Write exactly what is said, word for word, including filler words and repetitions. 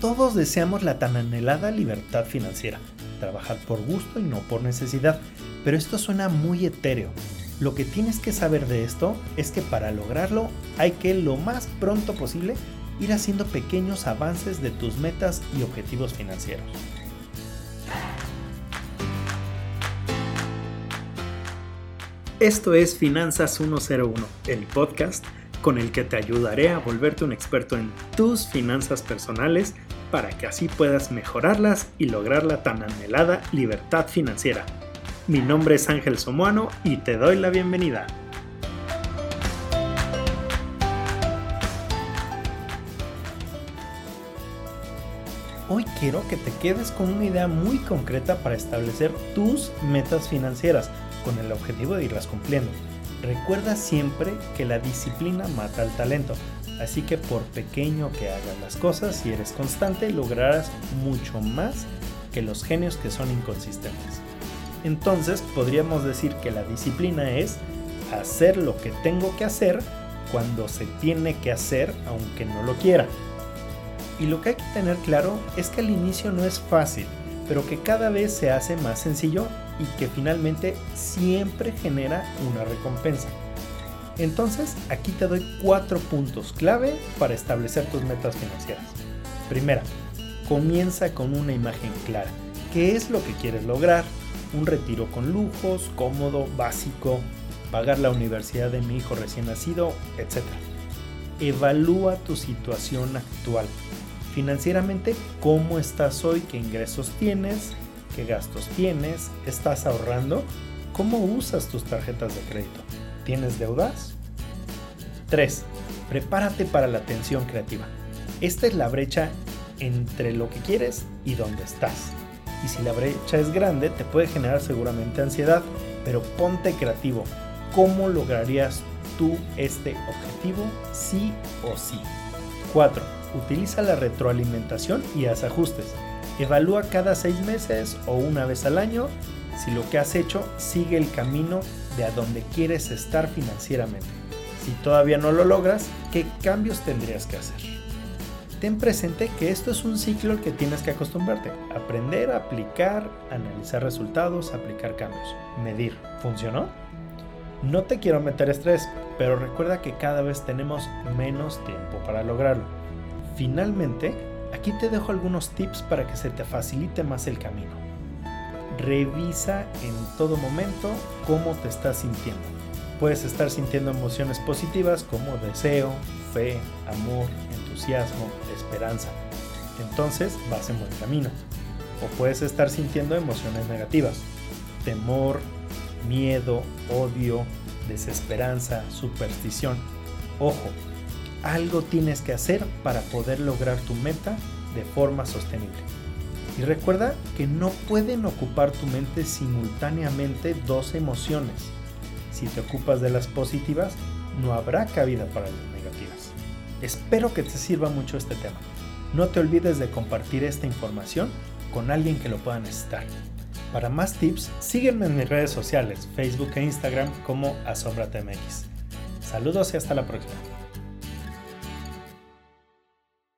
Todos deseamos la tan anhelada libertad financiera, trabajar por gusto y no por necesidad, pero esto suena muy etéreo. Lo que tienes que saber de esto es que para lograrlo hay que lo más pronto posible ir haciendo pequeños avances de tus metas y objetivos financieros. Esto es Finanzas ciento uno, el podcast con el que te ayudaré a volverte un experto en tus finanzas personales para que así puedas mejorarlas y lograr la tan anhelada libertad financiera. Mi nombre es Ángel Somoano y te doy la bienvenida. Hoy quiero que te quedes con una idea muy concreta para establecer tus metas financieras con el objetivo de irlas cumpliendo. Recuerda siempre que la disciplina mata al talento, así que por pequeño que hagas las cosas, si eres constante, lograrás mucho más que los genios que son inconsistentes. Entonces podríamos decir que la disciplina es hacer lo que tengo que hacer cuando se tiene que hacer aunque no lo quiera. Y lo que hay que tener claro es que al inicio no es fácil, pero que cada vez se hace más sencillo y que finalmente siempre genera una recompensa. Entonces, aquí te doy cuatro puntos clave para establecer tus metas financieras. Primera, comienza con una imagen clara. ¿Qué es lo que quieres lograr? Un retiro con lujos, cómodo, básico, pagar la universidad de mi hijo recién nacido, etcétera. Evalúa tu situación actual. Financieramente, ¿cómo estás hoy? ¿Qué ingresos tienes? ¿Qué gastos tienes? ¿Estás ahorrando? ¿Cómo usas tus tarjetas de crédito? ¿Tienes deudas? tres. Prepárate para la tensión creativa. Esta es la brecha entre lo que quieres y dónde estás. Y si la brecha es grande, te puede generar seguramente ansiedad, pero ponte creativo. ¿Cómo lograrías tú este objetivo sí o sí? cuatro. Utiliza la retroalimentación y haz ajustes. Evalúa cada seis meses o una vez al año si lo que has hecho sigue el camino de a donde quieres estar financieramente. Si todavía no lo logras, ¿qué cambios tendrías que hacer? Ten presente que esto es un ciclo al que tienes que acostumbrarte. Aprender, aplicar, analizar resultados, aplicar cambios, medir. ¿Funcionó? No te quiero meter estrés, pero recuerda que cada vez tenemos menos tiempo para lograrlo. Finalmente, aquí te dejo algunos tips para que se te facilite más el camino. Revisa en todo momento cómo te estás sintiendo. Puedes estar sintiendo emociones positivas como deseo, fe, amor, entusiasmo, esperanza. Entonces vas en buen camino. O puedes estar sintiendo emociones negativas. Temor, miedo, odio, desesperanza, superstición. Ojo. Algo tienes que hacer para poder lograr tu meta de forma sostenible. Y recuerda que no pueden ocupar tu mente simultáneamente dos emociones. Si te ocupas de las positivas, no habrá cabida para las negativas. Espero que te sirva mucho este tema. No te olvides de compartir esta información con alguien que lo pueda necesitar. Para más tips, sígueme en mis redes sociales, Facebook e Instagram como Asómbrate M X. Saludos y hasta la próxima.